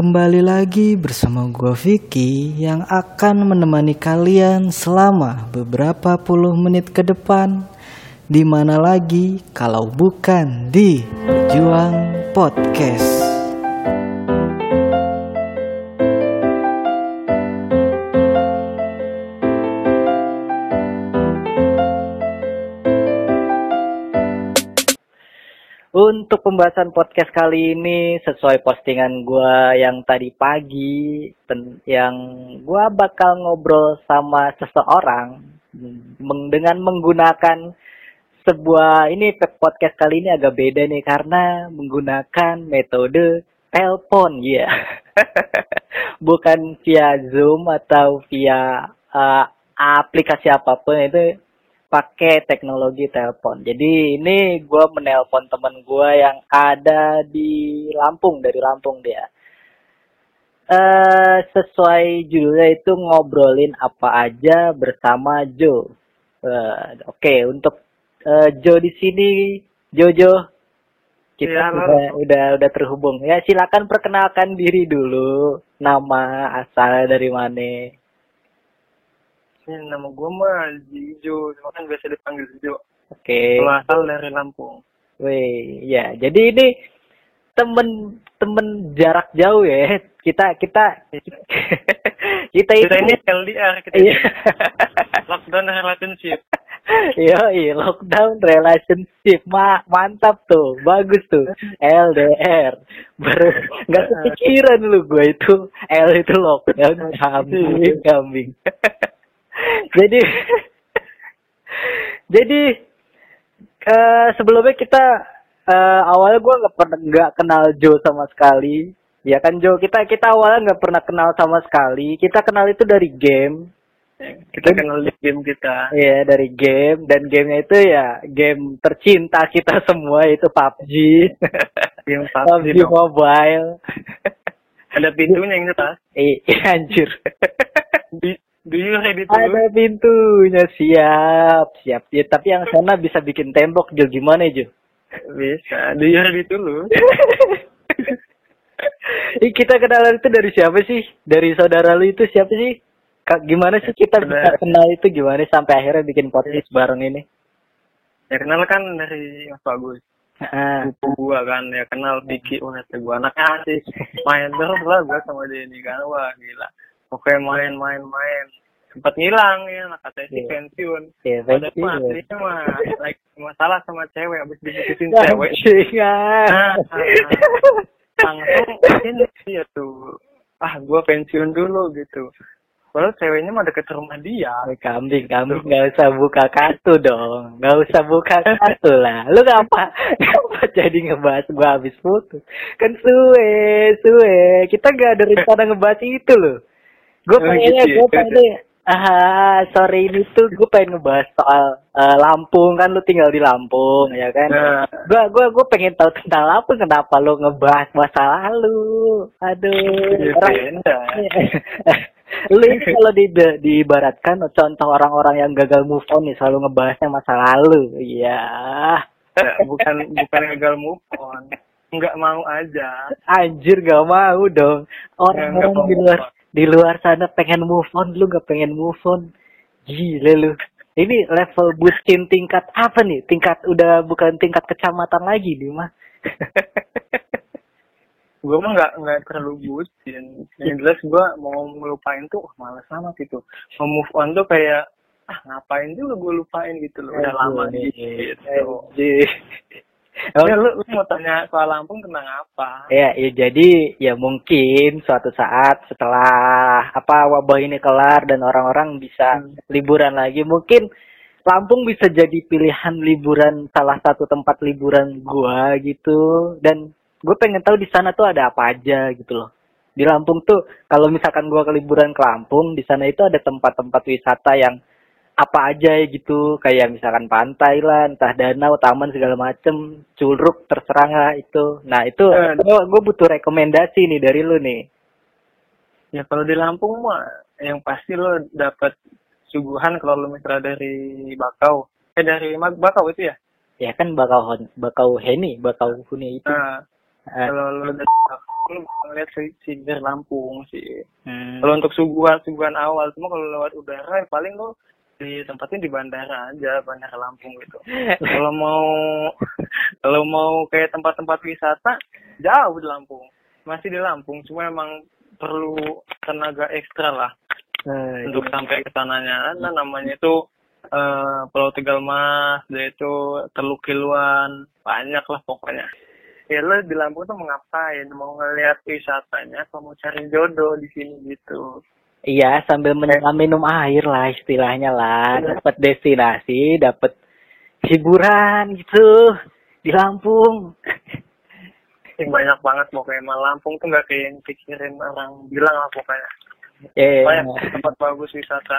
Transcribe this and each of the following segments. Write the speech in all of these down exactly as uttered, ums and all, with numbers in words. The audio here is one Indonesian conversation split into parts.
Kembali lagi bersama gue Vicky yang akan menemani kalian selama beberapa puluh menit ke depan. Di mana lagi kalau bukan di Berjuang Podcast. Untuk pembahasan podcast kali ini sesuai postingan gue yang tadi pagi, yang gue bakal ngobrol sama seseorang dengan menggunakan sebuah, ini podcast kali ini agak beda nih karena menggunakan metode telepon ya, yeah. Bukan via Zoom atau via uh, aplikasi apapun, itu pakai teknologi telepon. Jadi ini gue menelpon temen gue yang ada di Lampung, dari Lampung dia. Uh, sesuai judulnya itu Ngobrolin Apa Aja bersama Jo. Uh, Oke, okay, untuk uh, Jo di sini, Jojo, kita ya, udah, udah udah terhubung. Ya silakan perkenalkan diri dulu, nama, asal dari mana. Nama gue mah Jo, cuma kan biasa dipanggil Jo. Oke. Okay. Asal dari Lampung. Wih, ya. Jadi ini temen-temen jarak jauh ya. Kita kita kita, kita ini L D R kita. Iya. Lockdown relationship. Iya, lockdown relationship. Ma, mantap tuh. Bagus tuh. L D R. Baru enggak kepikiran lu gue itu L itu lockdown, kambing, kambing. Jadi, jadi uh, sebelumnya kita uh, awalnya gue nggak pernah nggak kenal Jo sama sekali, ya kan Jo, kita kita awalnya nggak pernah kenal sama sekali, kita kenal itu dari game, kita kenal dari game kita, ya dari game dan gamenya itu ya game tercinta kita semua itu P U B G, game P U B G Mobile, ada pintunya yang itu, iya anjir. Ada pintunya, siap, siap. Ya, tapi yang sana bisa bikin tembok, Jo, gimana, Jo? Bisa, dia gitu loh. Kita kenalan itu dari siapa sih? Dari saudara lu itu siapa sih? Gimana sih kita bisa kenal itu, gimana sampai akhirnya bikin podcast bareng ini? Ya kenal kan dari Mas Bagus. Buku gua kan, ya kenal Vicky, wah gua anaknya sih. Main terus lah gua sama dia ini kan, wah gila. Oke, main-main-main. Sempat ngilang ya, katanya si pensiun. Yeah, ada pensiun mah, like masalah sama cewek, abis diputusin cewek. Nah, langsung ini dia tuh. Ah, gua pensiun dulu gitu. Padahal ceweknya mah deket rumah dia. Kambing-kambing, nggak usah buka kartu dong, nggak usah buka kartu lah. Lu ngapa? Ngapa jadi ngebahas gua abis putus? Kan suwe, suwe. Kita nggak ada rencana ngebahas itu loh. Gue pengennya, gue pengen, ah sore ini tuh gue pengen ngebahas soal uh, Lampung, kan lu tinggal di Lampung, ya kan? Gue gue gue pengen tahu tentang Lampung, kenapa lu ngebahas masa lalu? Aduh, orang, lu kalau di, diibaratkan contoh orang-orang yang gagal move on nih selalu ngebahasnya masa lalu, iya. Bukan bukan gagal move on, nggak mau aja. Anjir, nggak mau dong. Orang-orang di luar Di luar sana pengen move on, lu gak pengen move on. Gila lu. Ini level bucin tingkat apa nih? Tingkat udah bukan tingkat kecamatan lagi nih mah. Gue mah gak, gak terlalu bucin. Yang jelas gue mau ngelupain tuh, oh, males amat gitu. Mau move on tuh kayak, ah ngapain juga gue lupain gitu loh. Udah lama gitu. Oh. Ya, lu, lu mau tanya soal Lampung tentang apa? Ya, ya jadi ya mungkin suatu saat setelah apa wabah ini kelar dan orang-orang bisa hmm. liburan lagi, mungkin Lampung bisa jadi pilihan liburan, salah satu tempat liburan gua gitu. Dan gue pengen tahu di sana tuh ada apa aja gitu loh. Di Lampung tuh kalau misalkan gua ke liburan ke Lampung, di sana itu ada tempat-tempat wisata yang apa aja gitu, kayak misalkan pantai lah, entah danau, taman, segala macem, curug, terserah lah itu. Nah itu eh, gue butuh rekomendasi nih dari lu nih. Ya kalau di Lampung mah yang pasti lo dapat suguhan kalau lo misalnya dari Bakau, eh dari Bakau itu ya? Ya kan Bakauheni, Bakauheni itu. Nah, Kalau lo dari Lampung, ngeliat si Berlampung sih. Hmm. Kalau untuk suguhan suguhan awal, cuma kalau lewat udara, paling lo di tempatnya di bandara aja, bandara Lampung gitu. Kalau mau kalau mau kayak tempat-tempat wisata, jauh di Lampung. Masih di Lampung, cuma emang perlu tenaga ekstra lah nah, untuk iya. sampai ke sananya. Nah, namanya itu uh, Pulau Tegal Mas, dia itu Teluk Kiluan, banyak lah pokoknya. Ya lo di Lampung tuh mau ngapain? Mau ngeliat wisatanya, mau cari jodoh di sini gitu. Iya, sambil menyelam minum air lah istilahnya lah. Dapat destinasi, dapat hiburan gitu di Lampung. Banyak banget pokoknya. Lampung tuh nggak kayak yang pikirin orang bilang lah pokoknya. Yeah. Banyak tempat bagus wisata.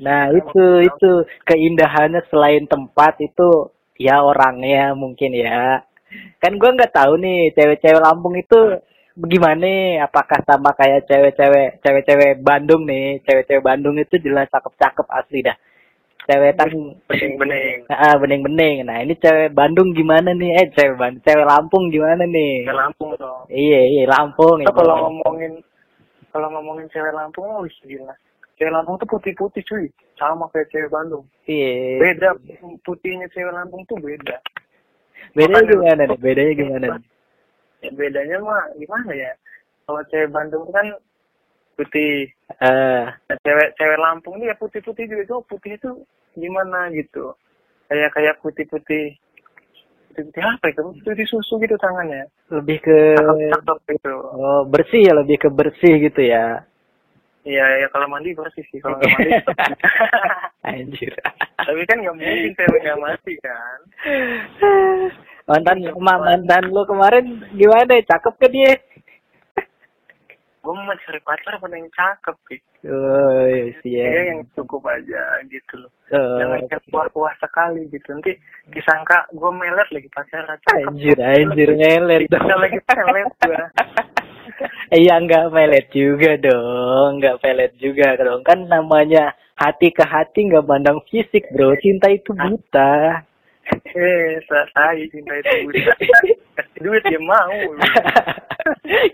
Nah itu itu keindahannya selain tempat itu ya orangnya mungkin ya. Kan gue nggak tahu nih cewek-cewek Lampung itu. Bagaimana? Apakah sama kayak cewek-cewek, cewek-cewek Bandung nih? Cewek-cewek Bandung itu jelas cakep-cakep asli dah. Cewek tan bening-bening. Ah, bening-bening. Nah, ini cewek Bandung gimana nih? Eh, cewek Bandung, cewek Lampung gimana nih? Cewek Lampung dong. Iya, iya, Lampung nih. Kalau ngomongin kalau ngomongin cewek Lampung, wih gila. Cewek Lampung tuh putih-putih, cuy. Sama kayak cewek Bandung. Iya. Beda putihnya cewek Lampung tuh beda. Bedanya gimana nih? Bedanya gimana nih? Bedanya mah gimana ya, kalau cewek Bandung kan putih, uh. cewek cewek Lampung ini ya putih-putih juga tuh, putih itu gimana gitu, kayak kayak putih-putih, putih-putih apa itu, putih susu gitu tangannya, lebih ke cakep gitu, oh, bersih ya, lebih ke bersih gitu ya. Iya, ya kalau mandi bersih sih, kalau nggak mandi tetap. Anjir. Tapi kan nggak mungkin cewek nggak mandi kan. Mantan, mantan lu kemarin gimana? Cakep kan dia? Gue mau cari pacar pada yang cakep sih. Oh yes, iya. Iya yang cukup aja gitu loh. Oh. Jangan yang puas-puas sekali gitu. Nanti disangka gue melet lagi pacaran. Anjir, anjir melet. Kita lagi melet gue. Iya nggak pelet juga dong, nggak pelet juga dong. Kan namanya hati ke hati nggak pandang fisik bro, cinta itu buta. Eh, selesai cinta itu buta. Kasih duit dia mau.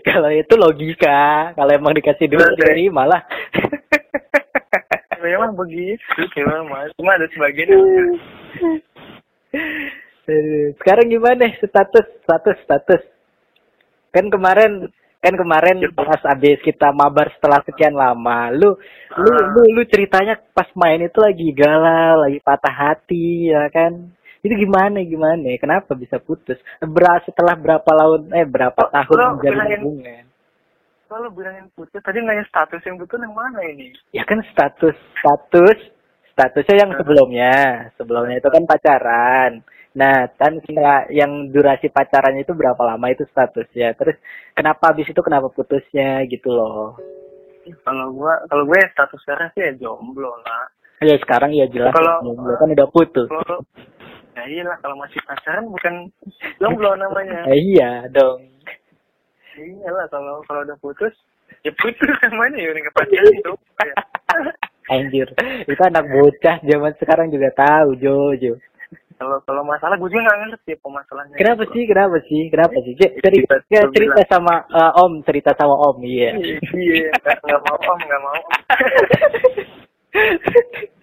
Kalau itu logika, kalau emang dikasih duit dari malah. Memang begitu, memang. Cuma ada sebagian yang. Sekarang gimana status, status, status? Kan kemarin kan kemarin pas abis kita mabar setelah sekian lama, lu lu lu, lu ceritanya pas main itu lagi galau, lagi patah hati, ya kan? Itu gimana gimana? Kenapa bisa putus? Ber- setelah berapa tahun eh berapa oh, tahun menjalin hubungan? Kalau bilangin putus, tadi nanya status yang betul yang mana ini? Ya kan status status statusnya yang sebelumnya, sebelumnya itu kan pacaran. Nah, kan yang durasi pacarannya itu berapa lama itu statusnya? Terus kenapa habis itu kenapa putusnya gitu loh? Kalau gua kalau gue status sekarang sih ya jomblo lah. Ya sekarang ya jelas kalau, jomblo kan udah putus. Kalau, ya iyalah kalau masih pacaran bukan jomblo namanya. Iya dong. Iyalah kalau kalau udah putus ya putus namanya ya nggak pacaran itu. Anjir, itu anak bocah zaman sekarang juga tahu Jojo. Kalau kalau masalah gue juga nggak ngerti permasalahannya. Kenapa gitu sih? Kenapa sih? Kenapa sih? Cerita cerita sama uh, Om, cerita sama Om, iya. Yeah. Iya, nggak mau Om, nggak mau.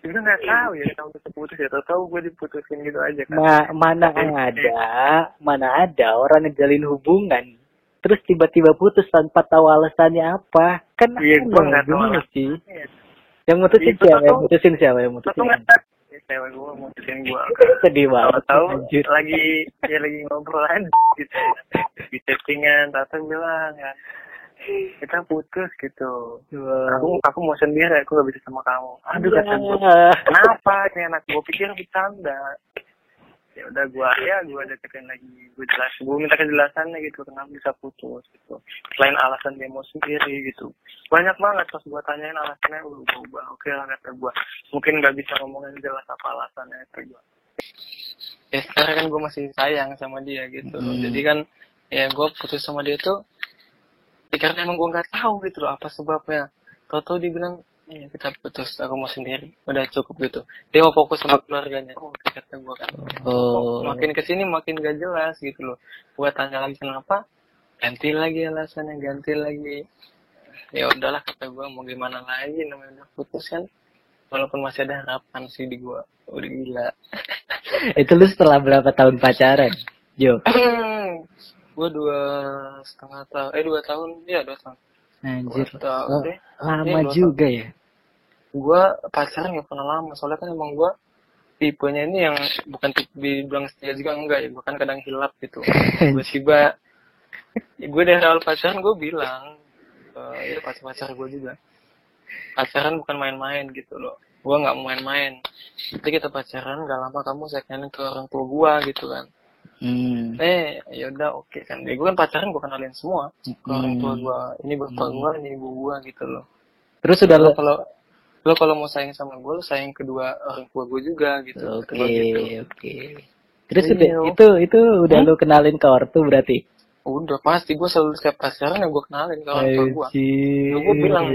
Gue nggak tahu ya, tahu diputus ya, tahu gue diputusin gitu aja kan. Ma, mana ada, mana ada orang ngejalin hubungan, terus tiba-tiba putus tanpa tahu alasannya apa? Kan yeah, aku nggak tahu sih. Yang mutusin siapa? Yang mutusin siapa? Yang mutusin? Cewek gue mutusin gue sedih banget tau lagi ya lagi ngobrolan gitu di chattingan Tata bilang ya kita putus gitu. Wow. aku aku mau sendiri, aku gak bisa sama kamu. Aduh ya. Kata gue kenapa ini anak gue pikir bercanda ya udah gue ya gue deketin lagi, gue jelas gue minta kejelasannya gitu kenapa bisa putus gitu selain alasan dia mau sendiri gitu. Banyak banget pas gue tanyain alasannya udah berubah. Oke lah kata gue mungkin nggak bisa ngomongin jelas apa alasannya itu gue ya sekarang kan gue masih sayang sama dia gitu. Hmm. Jadi kan ya gue putus sama dia tuh ya karena emang gue nggak tahu gitu loh apa sebabnya. Tau-tau dia bilang ya kita putus, aku mau sendiri, udah cukup gitu. Dia mau fokus sama keluarganya. Oh, kata gue kan. Oh. Makin kesini makin gak jelas gitu loh. Gue tanya lagi kenapa, ganti lagi alasannya, ganti lagi. Ya udahlah kata gue, mau gimana lagi, namanya udah putus kan. Walaupun masih ada harapan sih di gue. Udah gila. Itu lu setelah berapa tahun pacaran, Jo? Gue dua setengah tahun, eh dua tahun, ya dua tahun. Anjir, dua tahun, oh, deh. Lama ya, juga tahun. Ya? Gue pacaran gak pernah lama, soalnya kan emang gue tipenya ini yang bukan tipe dibilang setia juga enggak ya, bahkan kadang hilap gitu. Gue tiba, gue dari awal pacaran gue bilang, itu pacar-pacar gue juga. Pacaran bukan main-main gitu loh. Gue gak mau main-main. Nanti kita pacaran gak lama kamu sekalian ke orang tua gue gitu kan. Hmm. Eh yaudah oke okay, kan. Gue kan pacaran gue kenalin semua ke hmm. orang tua gue. Ini bapak hmm. gue, ini ibu gue gitu loh. Terus udah lo kalau lo kalau mau sayang sama gue, lo sayang kedua orang tua gue juga gitu. Oke okay, gitu. Oke okay. Terus e, udah, itu itu udah hmm? lo kenalin ke ortu berarti? Udah pasti, gue selalu setiap pacaran yang gue kenalin ke orang tua gue. Gue bilang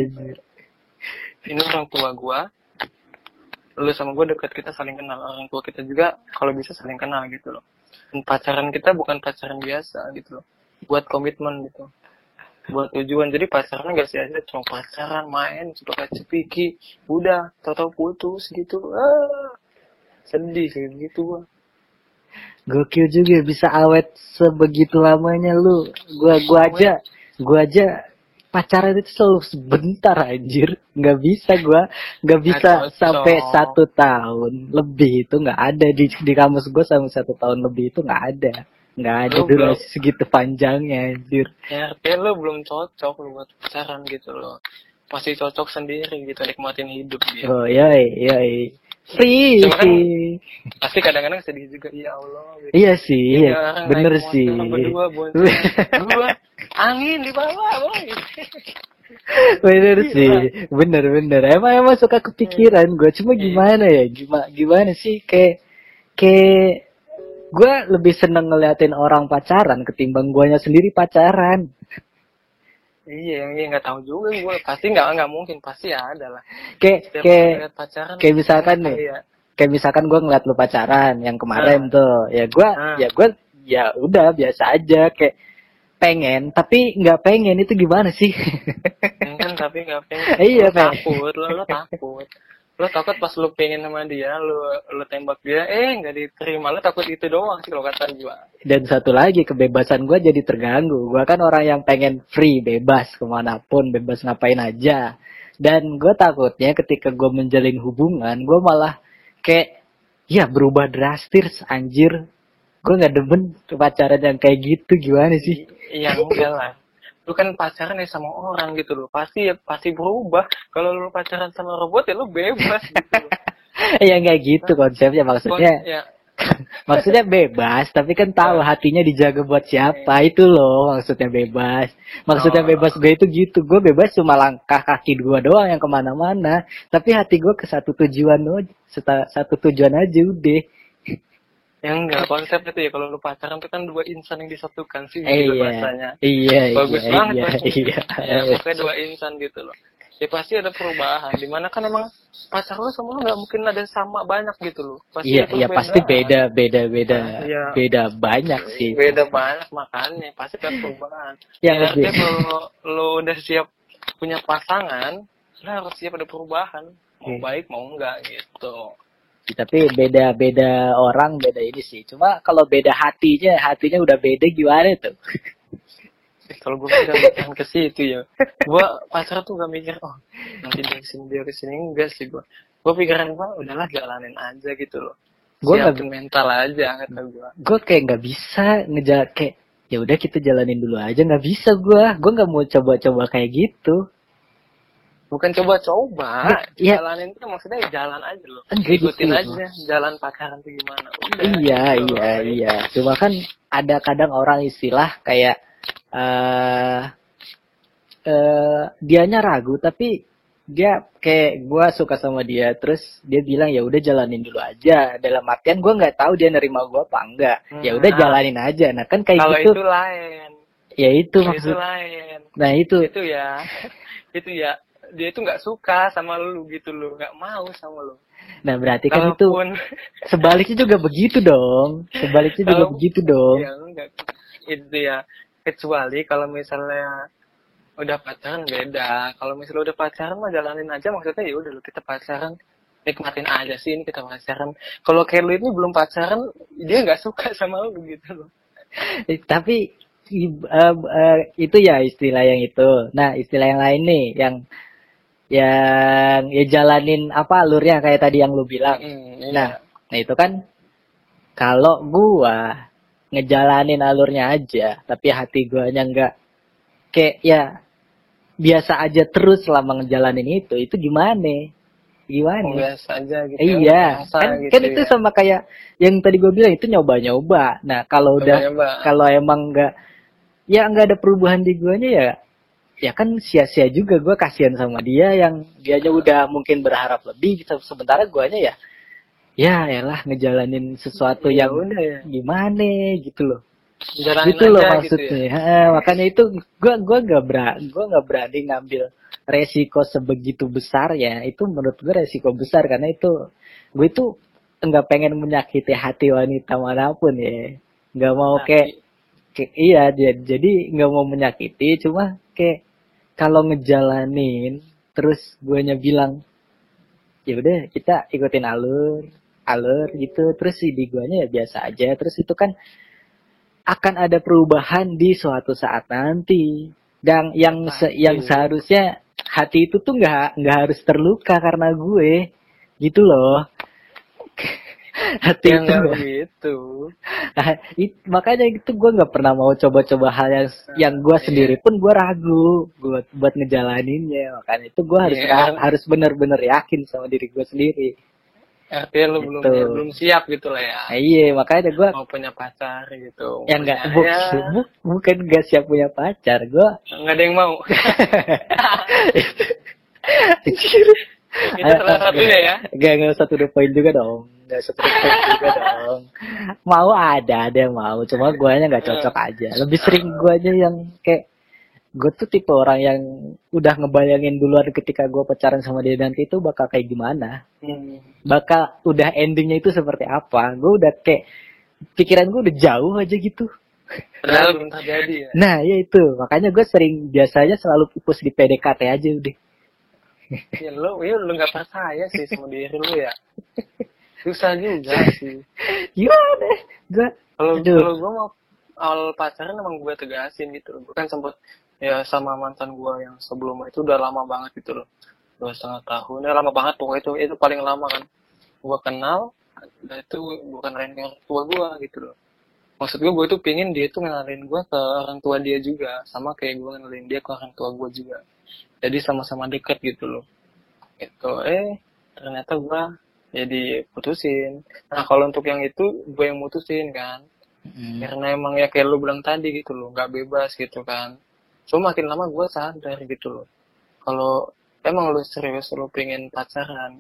ini orang tua gue, lu sama gue dekat, kita saling kenal. Orang tua kita juga kalau bisa saling kenal gitu loh. Dan pacaran kita bukan pacaran biasa gitu loh, buat komitmen gitu, buat tujuan. Jadi pacaran gak sih aja cuma pacaran main suka cepiki, udah tau-tau putus gitu. Ah, sedih gitu gue. Gokil juga bisa awet sebegitu lamanya lu. Gua gua aja, gua aja pacaran itu selalu sebentar anjir. Enggak bisa gua, enggak bisa sampai satu tahun lebih itu enggak ada di di kamus gua. Sampai satu tahun lebih itu enggak ada. Enggak ada dulu segitu panjangnya anjir. Ya, ya lu belum cocok lu buat pacaran gitu loh. Pasti cocok sendiri gitu, nikmatin hidup gitu. Oh, yoi, yoi. Free kan, pasti kadang-kadang sedih juga, ya Allah gitu. Iya sih, iya, bener sih. Berdua bonceng, berdua angin di bawah, boy. Bener sih, bener-bener. Emang emang suka kepikiran gue, cuma gimana ya, gimana gimana sih, kayak kayak gue lebih seneng ngeliatin orang pacaran ketimbang guanya sendiri pacaran. Iya, iya nggak tahu juga gue, pasti nggak nggak mungkin, pasti ya ada lah. Kayak kayak kayak misalkan nih, ya. kayak misalkan gue ngeliat lu pacaran yang kemarin ah. tuh, ya gue, ah. ya gue, ya udah biasa aja, kayak pengen, tapi nggak pengen itu gimana sih? Pengen tapi nggak pengen. Iya, takut, lo, lo takut, lo takut pas lo pengen sama dia, lo lo tembak dia, eh nggak diterima, lo takut itu doang sih kalau kata gue. Dan satu lagi, kebebasan gue jadi terganggu. Gue kan orang yang pengen free, bebas kemanapun, bebas ngapain aja. Dan gue takutnya ketika gue menjalin hubungan, gue malah kayak, ya berubah drastis, anjir. Gue gak demen pacaran yang kayak gitu, gimana sih? Iya, enggak lah. Lu kan pacaran ya sama orang gitu loh. Pasti ya, pasti berubah. Kalau lu pacaran sama robot ya lu bebas gitu. Iya, gak gitu konsepnya maksudnya. Kon- ya. Maksudnya bebas, tapi kan tahu hatinya dijaga buat siapa, itu loh maksudnya bebas. Maksudnya bebas gue itu gitu, gue bebas cuma langkah kaki gue doang yang kemana-mana, tapi hati gue ke satu tujuan loh, satu tujuan aja udah. Yang enggak konsep itu ya, kalau lu pacaran itu kan dua insan yang disatukan sih gitu bahasanya. Iya, iya, bagus banget. Iya, iya, iya. Ya, pokoknya dua insan gitu loh. Ya pasti ada perubahan, dimana kan emang pacar lo sama lo gak mungkin ada sama banyak gitu loh. Iya, ya, pasti beda, beda, beda, nah, ya. beda banyak sih. Beda banyak, makanya pasti ada perubahan. Ya, ya artinya kalau lo udah siap punya pasangan, lo harus siap ada perubahan, mau hmm. baik mau enggak gitu. Tapi beda-beda orang, beda ini sih. Cuma kalau beda hatinya, hatinya udah beda gimana tuh? Kalau gue mikir ke situ ya, gue pacar tuh gak mikir oh nanti dia kesini dia kesini enggak sih gue. Gue pikiran gue udahlah jalanin aja gitu loh. Gue nggak mental aja kata gue. Gue kayak nggak bisa ngejar kayak ya udah kita jalanin dulu aja, nggak bisa gue. Gue nggak mau coba-coba kayak gitu. Bukan coba-coba, ya. Jalanin itu maksudnya jalan aja loh. Ikutin aja jalan pacaran tuh gimana. Udah, iya gitu. iya iya. Cuma kan ada kadang orang istilah kayak Uh, uh, dianya ragu tapi dia kayak gue suka sama dia, terus dia bilang ya udah jalanin dulu aja, dalam artian gue nggak tahu dia nerima gue apa enggak. hmm. Ya udah jalanin aja, nah kan kayak kalau gitu itu lain ya itu kalau maksud itu lain. Nah itu itu ya itu ya dia itu nggak suka sama lu gitu, lu nggak mau sama lu. Nah berarti kalaupun, kan itu sebaliknya juga begitu dong sebaliknya juga begitu dong ya, enggak, itu ya Kecuali kalau misalnya udah pacaran beda. Kalau misalnya udah pacaran mah jalanin aja, maksudnya ya udah lu kita pacaran, nikmatin aja sih ini kita pacaran. Kalau kayak lu ini belum pacaran, dia nggak suka sama lu gitu. Tapi uh, uh, itu ya istilah yang itu. Nah, istilah yang lain nih yang yang ya jalanin apa alurnya kayak tadi yang lu bilang. Mm, iya. Nah, nah itu kan kalau gua ngejalanin alurnya aja, tapi hati guanya nggak kayak ya biasa aja terus selama ngejalanin itu, itu gimana? Gimana? Oh, biasa aja gitu. Eh, iya, kan, gitu, kan itu ya. Sama kayak yang tadi gue bilang itu nyoba-nyoba. Nah, kalau udah kalau emang nggak ya nggak ada perubahan di guanya ya, ya kan sia-sia juga gue kasihan sama dia yang dianya udah mungkin berharap lebih. Sementara guanya ya, ya elah ngejalanin sesuatu ya, yang udah ya. Gimana gitu loh. Jalanin gitu loh maksudnya gitu ya? Ha, makanya itu gue gue nggak berani gue nggak berani ngambil resiko sebegitu besar ya. Itu menurut gue resiko besar karena itu gue itu nggak pengen menyakiti hati wanita manapun ya, nggak mau kayak, kayak iya jadi nggak mau menyakiti, cuma kayak kalau ngejalanin terus guenya bilang ya udah kita ikutin alur alur gitu terus di guanya ya biasa aja, terus itu kan akan ada perubahan di suatu saat nanti. Dan yang se, yang seharusnya hati itu tuh nggak nggak harus terluka karena gue gitu loh. Hati yang itu gitu. It, makanya itu gue nggak pernah mau coba-coba hal yang nah, yang gue iya. sendiri pun gue ragu buat buat ngejalaninnya. Makanya itu gue harus yeah. harus benar-benar yakin sama diri gue sendiri. Artinya lu gitu. belum ya, belum siap gitu lah ya. Iya, makanya gue mau punya pacar gitu. Ya enggak, bu, ya. Bu, bukan enggak siap punya pacar, gue enggak ada yang mau. Itu salah satunya ya. Enggak enggak satu dua poin juga dong. Enggak satu dua poin juga dong. Mau ada, ada yang mau, cuma guanya enggak cocok aja. Lebih sering guanya yang kayak gue tuh tipe orang yang udah ngebayangin duluan ketika gue pacaran sama dia nanti itu bakal kayak gimana, hmm. bakal udah endingnya itu seperti apa, gue udah kayak pikiran gue udah jauh aja gitu. Padahal belum terjadi ya. Nah ya itu makanya gue sering biasanya selalu fokus di P D K T aja udah. Ya lo, ya lo nggak percaya sih sama diri lo ya. Susah juga sih. Gimana? Gue kalau kalau gue mau awal pacaran emang gue tegasin gitu, bukan sempat ya sama mantan gue yang sebelumnya itu udah lama banget gitu loh, dua setengah tahun ya lama banget pokoknya itu itu paling lama kan gue kenal, dan itu bukan ranking orang tua gue gitu loh, maksud gue gue tuh pingin dia tuh ngenalin gue ke orang tua dia juga sama kayak gue ngenalin dia ke orang tua gue juga, jadi sama-sama deket gitu loh gitu. Eh ternyata gue jadi putusin. Nah kalau untuk yang itu gue yang mutusin kan, hmm. karena emang ya kayak lu bilang tadi gitu loh, nggak bebas gitu kan. So makin lama gue sadar gitu loh, kalau emang lu serius lu pengen pacaran,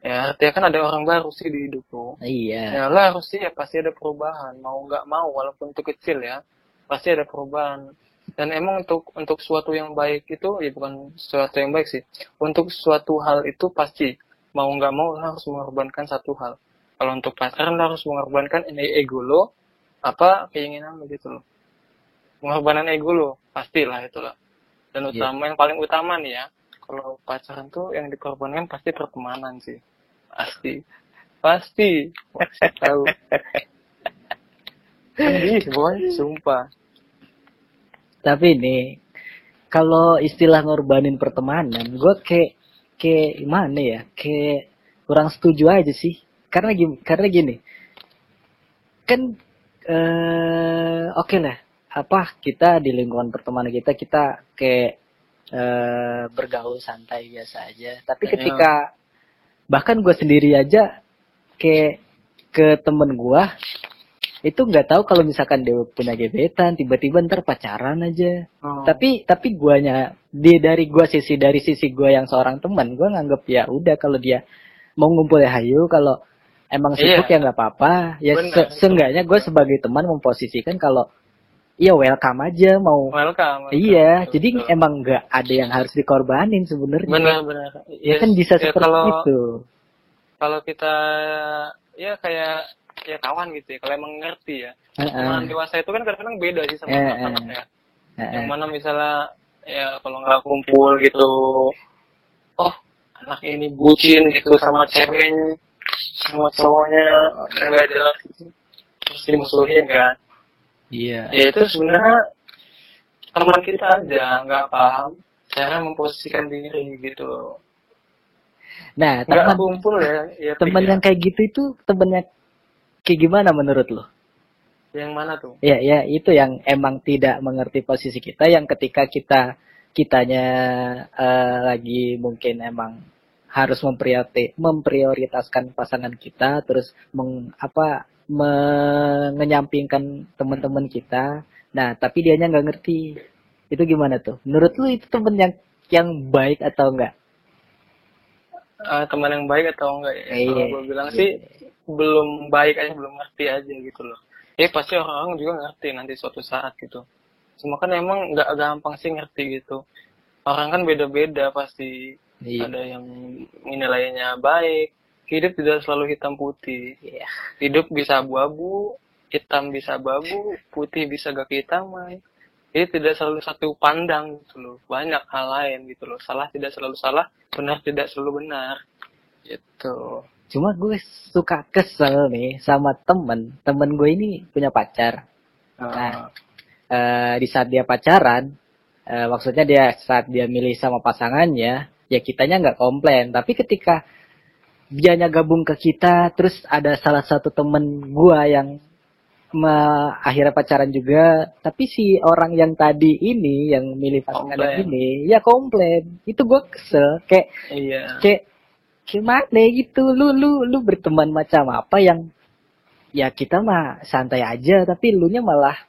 ya artinya kan ada orang baru sih di hidup lu. Iya. Ya lu harus sih ya pasti ada perubahan, mau nggak mau walaupun itu kecil ya, pasti ada perubahan. Dan emang untuk untuk suatu yang baik itu, ya bukan suatu yang baik sih, untuk suatu hal itu pasti mau nggak mau lu harus mengorbankan satu hal. Kalau untuk pacaran lu harus mengorbankan ego lo, apa keinginan lo gitu loh. Pengorbanan ego lo pastilah itulah, dan utama yeah. yang paling utama nih ya kalau pacaran tuh yang dikorbankan pasti pertemanan sih, pasti pasti tahu sedih boy sumpah. Tapi nih kalau istilah ngorbanin pertemanan gue kayak kayak gimana ya, kayak kurang setuju aja sih, karena gini karena gini kan eh, oke okay lah apa kita di lingkungan pertemanan kita kita kayak e, bergaul santai biasa aja, tapi ketika bahkan gue sendiri aja kayak ke temen gue itu nggak tahu kalau misalkan dia punya gebetan tiba-tiba ntar pacaran aja. Oh. tapi tapi guanya di dari gue sisi dari sisi gue yang seorang teman gue nganggep ya udah kalau dia mau ngumpul ya hayu, kalau emang sibuk yeah. ya nggak apa-apa ya. Bener. Seenggaknya gue sebagai teman memposisikan kalau iya welcome aja mau. Welcome. welcome iya, betul, jadi betul. Emang nggak ada yang harus dikorbanin sebenarnya. Benar-benar. Ya yes, kan bisa ya seperti kalau, itu. Kalau kita ya kayak ya kawan gitu ya, kalau emang ngerti ya. Teman uh-uh. dewasa itu kan kadang-kadang beda sih sama anak-anak uh-uh. ya. Yang mana misalnya ya kalau nggak kumpul gitu, oh anak ini bucin gitu sama ceweknya, sama cowoknya, nggak jelas terus dimusuhin kan. Iya. Yeah. Ya itu sebenarnya teman kita aja nggak paham cara memposisikan diri gitu. Nah, teman kumpul ya, ya teman yang kayak gitu itu temannya kayak gimana menurut lo? Yang mana tuh? Ya, ya itu yang emang tidak mengerti posisi kita, yang ketika kita kitanya uh, lagi mungkin emang harus mempriori, memprioritaskan pasangan kita, terus meng, apa mengenyampingkan teman-teman kita. Nah, tapi dianya nggak ngerti. Itu gimana tuh? Menurut lu itu teman yang yang baik atau enggak? Uh, teman yang baik atau enggak? Ya? Kalau gue bilang sih belum baik aja, belum ngerti aja gitu loh. Ya pasti orang-orang juga ngerti nanti suatu saat gitu. Cuma kan emang nggak gampang sih ngerti gitu. Orang kan beda-beda pasti. Iya. Ada yang nilainya baik. Hidup tidak selalu hitam putih. Iya. Hidup bisa abu-abu, hitam bisa abu-abu, putih bisa gak kehitaman. Jadi tidak selalu satu pandang gitu loh. Banyak hal lain gitu loh. Salah tidak selalu salah, benar tidak selalu benar. Gitu. Cuma gue suka kesel nih sama temen. Temen gue ini punya pacar. Uh. Nah, uh, di saat dia pacaran, uh, maksudnya dia saat dia milih sama pasangannya, ya kitanya nggak komplain. Tapi ketika dianya gabung ke kita, terus ada salah satu temen gue yang Me, akhirnya pacaran juga, tapi si orang yang tadi ini yang milih pasangan yang ini ya komplain. Itu gue kesel kayak iya. kayak gimana gitu, lu lu lu berteman macam apa yang ya kita mah santai aja, tapi lu nya malah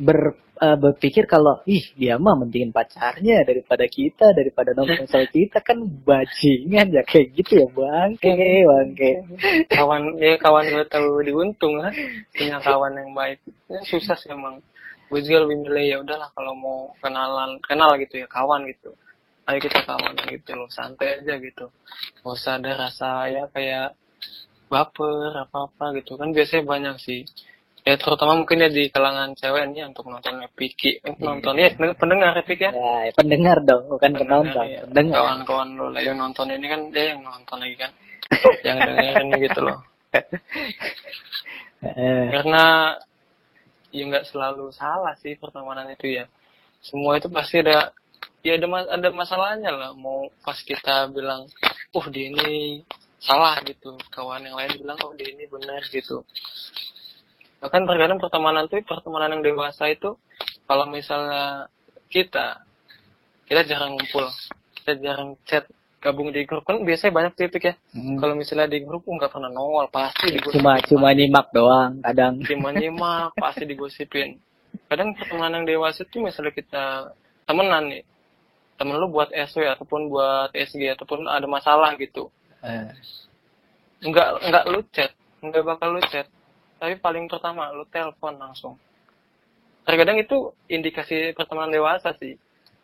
ber, uh, berpikir kalau ih dia mah mendingin pacarnya daripada kita, daripada nongkrong sama kita, kan bajingan ya kayak gitu ya bangke bangke. Kawan ya kawan gue terlalu diuntung lah punya kawan yang baik. Ya, susah sih emang. Gue juga lebih milih ya udahlah kalau mau kenalan kenal gitu ya kawan gitu. Ayo kita kawan gitu loh, santai aja gitu. Gak usah ada rasa ya kayak baper apa apa gitu kan biasanya banyak sih. Ya terutama mungkin ya di kalangan cewek nih untuk nontonnya Vicky, eh, nonton ya pendengar Vicky ya. Ya pendengar dong, bukan penonton. Ya. Pendengar. Kawan-kawan lo lah yang nonton ini kan dia yang nonton lagi kan, yang dengerin gitu loh. Karena ya nggak selalu salah sih pertemanan itu ya. Semua itu pasti ada, ya ada ada masalahnya lah. Mau pas kita bilang, oh dia ini salah gitu, kawan yang lain bilang oh dia ini benar gitu. Bahkan terkadang pertemanan itu, pertemanan yang dewasa itu, kalau misalnya kita, kita jarang ngumpul, kita jarang chat, gabung di grup, kan biasanya banyak titik ya. Hmm. Kalau misalnya di grup, nggak pernah nongol, pasti digosipin. Cuma, cuma nyimak doang, kadang. Cuma nyimak, pasti digosipin. Kadang pertemanan yang dewasa itu, misalnya kita temenan nih, temen lu buat S W ataupun buat S G, ataupun ada masalah gitu. Eh. Nggak, nggak lu chat, nggak bakal lu chat. Tapi paling pertama, lu telepon langsung. Terkadang itu indikasi pertemanan dewasa sih.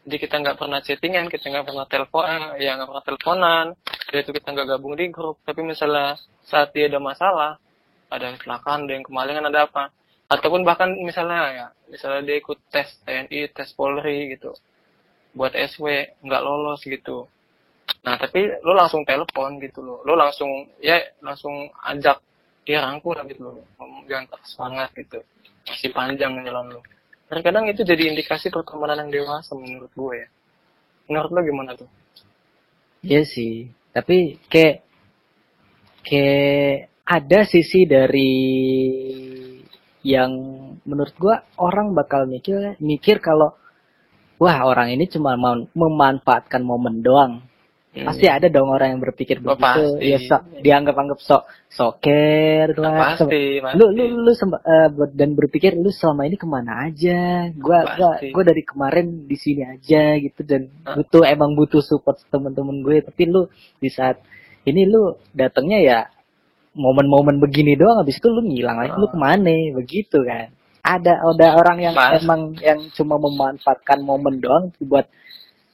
Jadi kita nggak pernah chattingan, kita nggak pernah teleponan, ya nggak pernah teleponan. Jadi itu kita nggak gabung di grup. Tapi misalnya saat dia ada masalah, ada kecelakaan, ada yang kemalingan, ada apa. Ataupun bahkan misalnya ya, misalnya dia ikut tes T N I, tes Polri gitu. Buat S W, nggak lolos gitu. Nah tapi lu langsung telepon gitu loh. Lu langsung, ya langsung ajak. Dia rangkul gitu loh, jangan terlalu semangat gitu, masih panjang jalan lo. Terkadang itu jadi indikasi pertemanan yang dewasa menurut gue ya. Menurut lo gimana tuh? Iya sih, tapi kayak kayak ada sisi dari yang menurut gue orang bakal mikir mikir kalau wah orang ini cuma mau memanfaatkan momen doang. Pasti ada dong orang yang berpikir begitu. Pasti. Ya so, dianggap-anggap sok soker lah. Pasti, pasti. Lu lu lu semba, uh, dan berpikir lu selama ini kemana aja? Gua gua, gua dari kemarin di sini aja gitu dan huh? butuh emang butuh support teman-teman gue, tapi lu di saat ini lu datangnya ya momen-momen begini doang, habis itu lu ngilang lagi. Huh? Lu kemana begitu kan? Ada ada orang yang pasti. Emang yang cuma memanfaatkan momen doang buat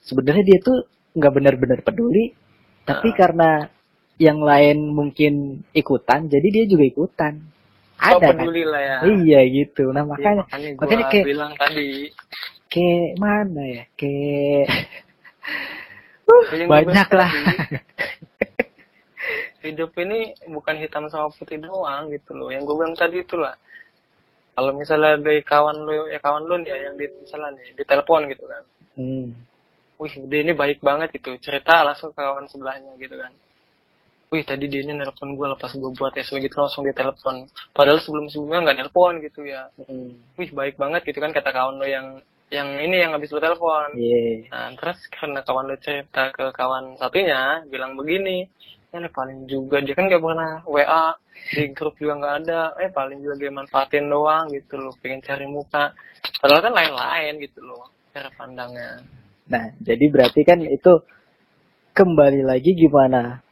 sebenarnya dia tuh nggak benar-benar peduli, tapi nah. Karena yang lain mungkin ikutan, jadi dia juga ikutan. Ada oh, peduli kan? Lah ya. Iya gitu. Nah makanya, ya, makanya, makanya kayak bilang tadi kayak mana ya, kayak uh, banyak lah. Hidup ini bukan hitam sama putih doang gitu loh. Yang gue bilang tadi itulah. Kalau misalnya dari kawan lu, ya kawan lu ya yang di misalnya nih, ditelepon gitu kan. Hmm. Wih, dia ini baik banget gitu. Cerita langsung ke kawan sebelahnya gitu kan. Wih, tadi dia ini nelpon gue lepas gue buat S W gitu, langsung ditelepon. Padahal sebelum-sebelumnya nggak nelpon gitu ya. Hmm. Wih, baik banget gitu kan kata kawan lu yang yang ini yang habis lu telepon. Yeah. Nah, terus karena kawan lu cerita ke kawan satunya bilang begini. Ya, paling juga dia kan gak pernah W A, di grup juga gak ada, eh paling juga dia manfaatin doang gitu loh, pengen cari muka, padahal kan lain-lain gitu loh cara pandangnya. Nah jadi berarti kan itu kembali lagi gimana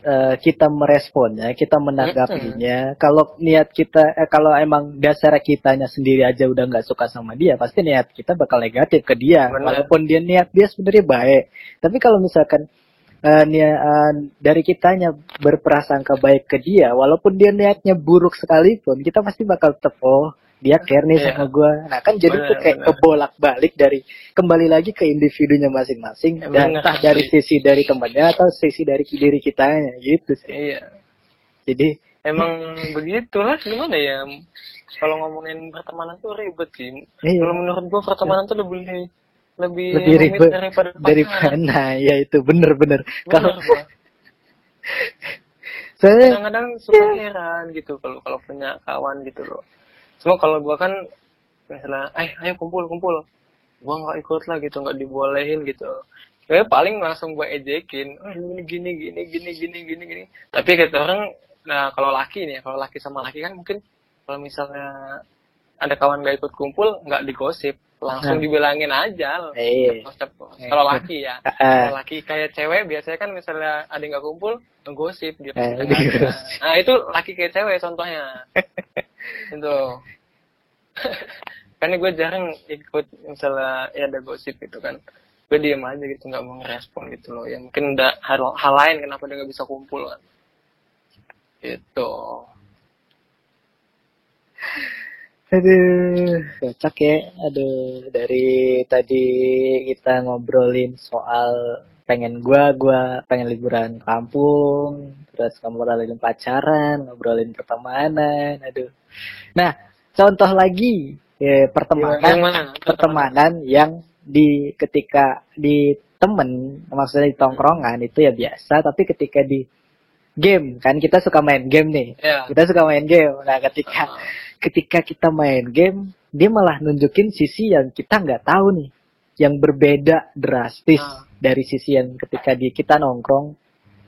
e, kita meresponnya, kita menanggapinya. Mm-hmm. Kalau niat kita eh, kalau emang dasar kitanya sendiri aja udah gak suka sama dia, pasti niat kita bakal negatif ke dia. Bener. Walaupun dia niat dia sebenarnya baik, tapi kalau misalkan Uh, nia, uh, dari kitanya berprasangka baik ke dia, walaupun dia niatnya buruk sekalipun, kita pasti bakal tetep, oh dia care nih yeah. sama gue. Nah kan jadi bener, tuh kayak kebolak-balik dari kembali lagi ke individunya masing-masing, ya, dan entah dari sisi dari temannya atau sisi dari diri kitanya gitu sih. Iya. Jadi emang begitulah, gimana ya? Kalau ngomongin pertemanan tuh ribet sih. Iya. Kalau menurut gue pertemanan iya. tuh lebih lebih, lebih ribet daripada dari mana ya, itu bener-bener kalau saya kadang-kadang suka yeah. heran gitu kalau kalau punya kawan gitu loh. Cuma kalau gua kan misalnya eh ayo kumpul kumpul gua nggak ikut lah gitu, nggak dibolehin gitu, ya paling langsung gua ejekin, oh, gini gini gini gini gini gini gini. Tapi kata orang, nah kalau laki nih, kalau laki sama laki kan mungkin kalau misalnya ada kawan gak ikut kumpul, gak digosip, langsung dibilangin aja loh. E. Kalau laki ya, kalau laki kayak cewek biasanya kan misalnya ada yang gak kumpul, ngegosip dia. E. Nah itu laki kayak cewek contohnya. Itu karena gue jarang ikut misalnya ya ada gosip gitu kan, gue diem aja gitu, gak mau ngerespon gitu loh. Ya mungkin ada hal, hal lain kenapa dia gak bisa kumpul kan. Gitu. Aduh, kocak ya. Aduh, dari tadi kita ngobrolin soal pengen gua, gua pengen liburan kampung, terus ngobrolin pacaran, ngobrolin pertemanan. Aduh. Nah, contoh lagi ya, pertemanan, yang mana? pertemanan yang di ketika di temen, maksudnya di tongkrongan itu ya biasa, tapi ketika di game kan kita suka main game nih, yeah. kita suka main game. Nah ketika uh. ketika kita main game, dia malah nunjukin sisi yang kita nggak tahu nih, yang berbeda drastis uh. dari sisi yang ketika di kita nongkrong.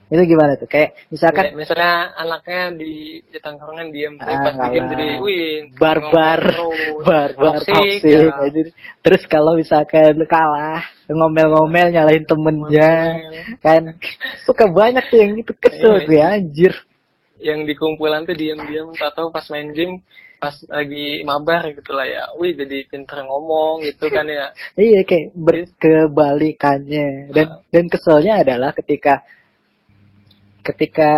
Itu gimana tuh? Kayak misalkan, ya, misalnya anaknya di tongkrongan diem, ah, pas di game jadi win, barbar, barbar, toksik. Ya. Terus kalau misalkan kalah, ngomel-ngomel nyalahin temennya, ngomel. Kan suka banyak tuh yang gitu, kesel tuh ya, anjir. Yang di kumpulan tuh diem-diem, atau pas main game, pas lagi mabar gitulah ya, wih jadi pinter ngomong gitu kan ya. Iya, kayak berkebalikannya. Dan uh. dan keselnya adalah ketika ketika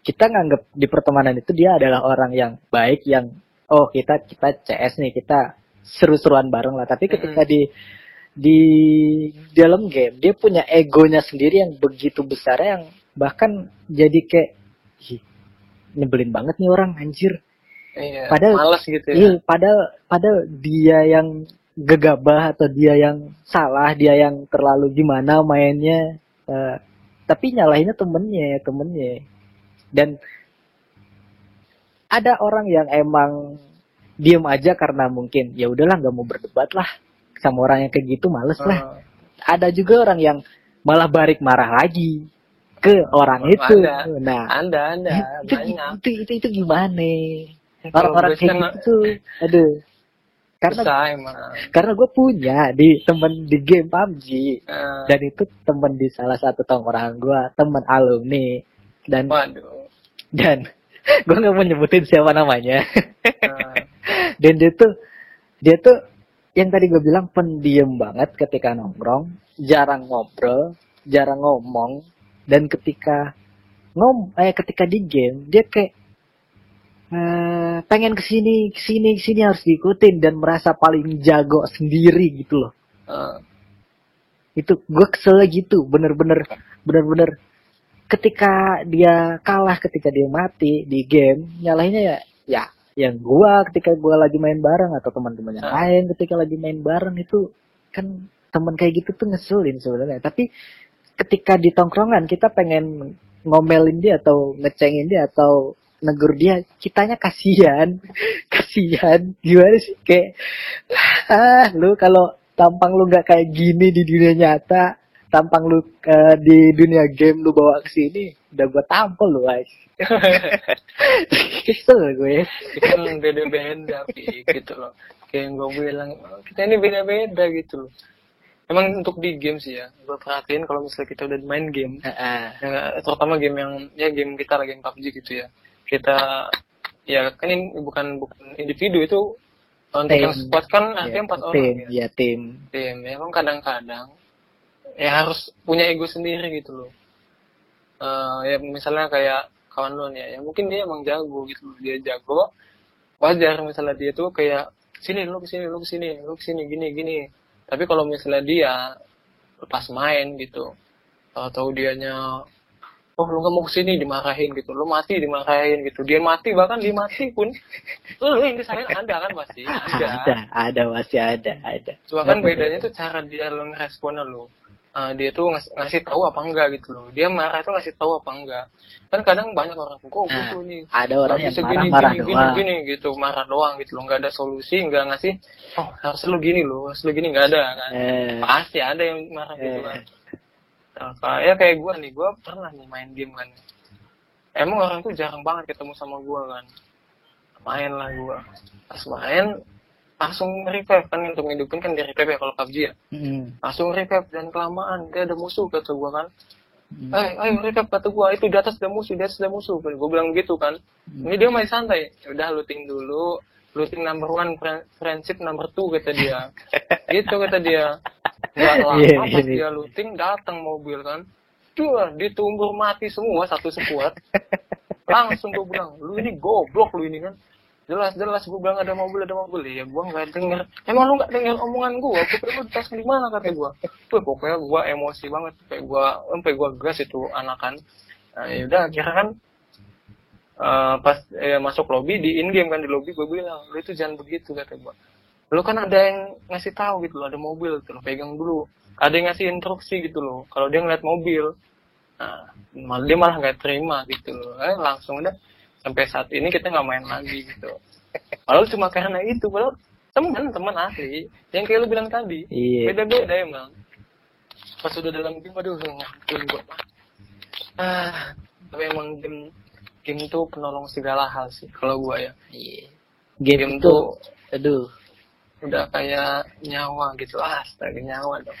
kita nganggap di pertemanan itu dia adalah orang yang baik, yang oh kita kita C S nih, kita seru-seruan bareng lah, tapi ketika di di dalam game dia punya egonya sendiri yang begitu besar, yang bahkan jadi kayak ih, nyebelin banget nih orang anjir. Iya, padahal malas gitu ya. Iya, padahal padahal dia yang gegabah atau dia yang salah, dia yang terlalu gimana mainnya, uh, tapi nyalahinnya temennya, temennya. Dan ada orang yang emang diem aja karena mungkin ya udahlah nggak mau berdebat lah sama orang yang kayak gitu, males lah. Uh, ada juga orang yang malah balik marah lagi ke orang uh, itu. Anda, nah, anda, anda itu, itu, itu, itu gimana? Orang-orang kayak gitu tuh, aduh. Karena Besai, karena gue punya di temen di game P U B G uh. dan itu temen di salah satu tongkrongan gue, temen alumni, dan Waduh. dan gue nggak mau nyebutin siapa namanya. uh. Dan dia tuh dia tuh yang tadi gue bilang pendiam banget ketika nongkrong, jarang ngobrol, jarang ngomong, dan ketika ngom eh ketika di game dia kayak eh, pengen kesini kesini kesini harus diikutin dan merasa paling jago sendiri gitu loh. Uh. Itu gue kesel gitu, bener-bener bener-bener ketika dia kalah, ketika dia mati di game, nyalahinnya ya ya yang gue ketika gue lagi main bareng atau teman-teman yang lain ketika lagi main bareng. Itu kan teman kayak gitu tuh ngeselin sebenarnya, tapi ketika di tongkrongan kita pengen ngomelin dia atau ngecengin dia atau negur dia, kitanya kasihan kasihan gimana sih, kayak ah lu kalau tampang lu nggak kayak gini di dunia nyata, tampang lu uh, di dunia game lu bawa ke sini, udah gua tampol lu guys. Kesel gue. Kita beda-beda gitu loh. Kayak yang gua bilang, kita ini beda-beda gitu loh. Emang untuk di game sih ya, gua perhatiin kalau misalnya kita udah main game, ya, terutama game yang ya game kita lagi game P U B G gitu ya. Kita ya kan ini bukan bukan individu, itu untuk yang squad kan akhirnya empat orang. Tim, ya tim. Tim, emang kadang-kadang ya harus punya ego sendiri gitu loh. Uh, ya misalnya kayak kawan lo nih ya, mungkin dia emang jago gitu, dia jago, wajar misalnya dia tuh kayak sini lo kesini lo kesini lo kesini gini gini. Tapi kalau misalnya dia pas main gitu, atau dianya oh lo nggak mau kesini dimarahin gitu, lo mati dimarahin gitu, dia mati bahkan dia mati pun lo yang disalahin ada kan pasti ada ada, ada masih ada ada. Cuma kan bedanya tuh cara dia lo ngeresponnya lo. Uh, dia tuh ngas- ngasih tahu apa enggak gitu loh. Dia marah tuh ngasih tahu apa enggak. Kan kadang banyak orang kok nah, gitu nih. Ada orang yang marah-marah gini, gini, gini gitu, marah doang gitu loh. Enggak ada solusi, enggak ngasih oh, harus lu gini loh, harus lu gini, enggak ada kan. Eh. Pasti ada yang marah eh. gitu kan. Nah, ya kayak gua nih, gua pernah nih main game kan. Emang orang tuh jarang banget ketemu sama gua kan. Main lah gua. Pas main langsung revive kan, untuk ngidupin kan di revive ya kalau P U B G ya. Mm. Langsung revive dan kelamaan dia ada musuh kata gua kan. Mm. Eh, ayo revive kata gua, itu di atas ada musuh, di atas ada musuh. Gua bilang gitu kan. Mm. Ini dia masih santai. Udah looting dulu, looting number one, friendship number two kata dia. Gitu kata dia. Enggak lama yeah, pas yeah. dia looting datang mobil kan. Duh, ditumbur mati semua satu sekuat. Langsung gua bilang, "Lu ini goblok lu ini kan." Jelas-jelas gue bilang ada mobil, ada mobil. Ya gue gak denger. Emang lu gak denger omongan gue? Gue perlu ditas gimana kata gue. Wih, pokoknya gue emosi banget. Sampai gue, sampai gue gas itu anakan. Nah, yaudah akhirnya kan. Uh, pas eh, masuk lobby, di in-game kan di lobby. Gue bilang, lu itu jangan begitu kata gue. Lu kan ada yang ngasih tahu gitu loh. Ada mobil gitu loh. Pegang dulu. Ada yang ngasih instruksi gitu loh. Kalau dia ngeliat mobil. Nah, dia malah gak terima gitu loh. Eh, langsung udah. Sampai saat ini kita nggak main lagi gitu. Padahal cuma karena itu, padahal teman-teman asli yang kayak lu bilang tadi, yeah. beda-beda emang. Pas udah dalam game, aduh, ngapain gua? Ah, tapi emang game game itu penolong segala hal sih, kalau gua ya. Yeah. Game, game itu, aduh, udah kayak nyawa gitu, astaga nyawa dong.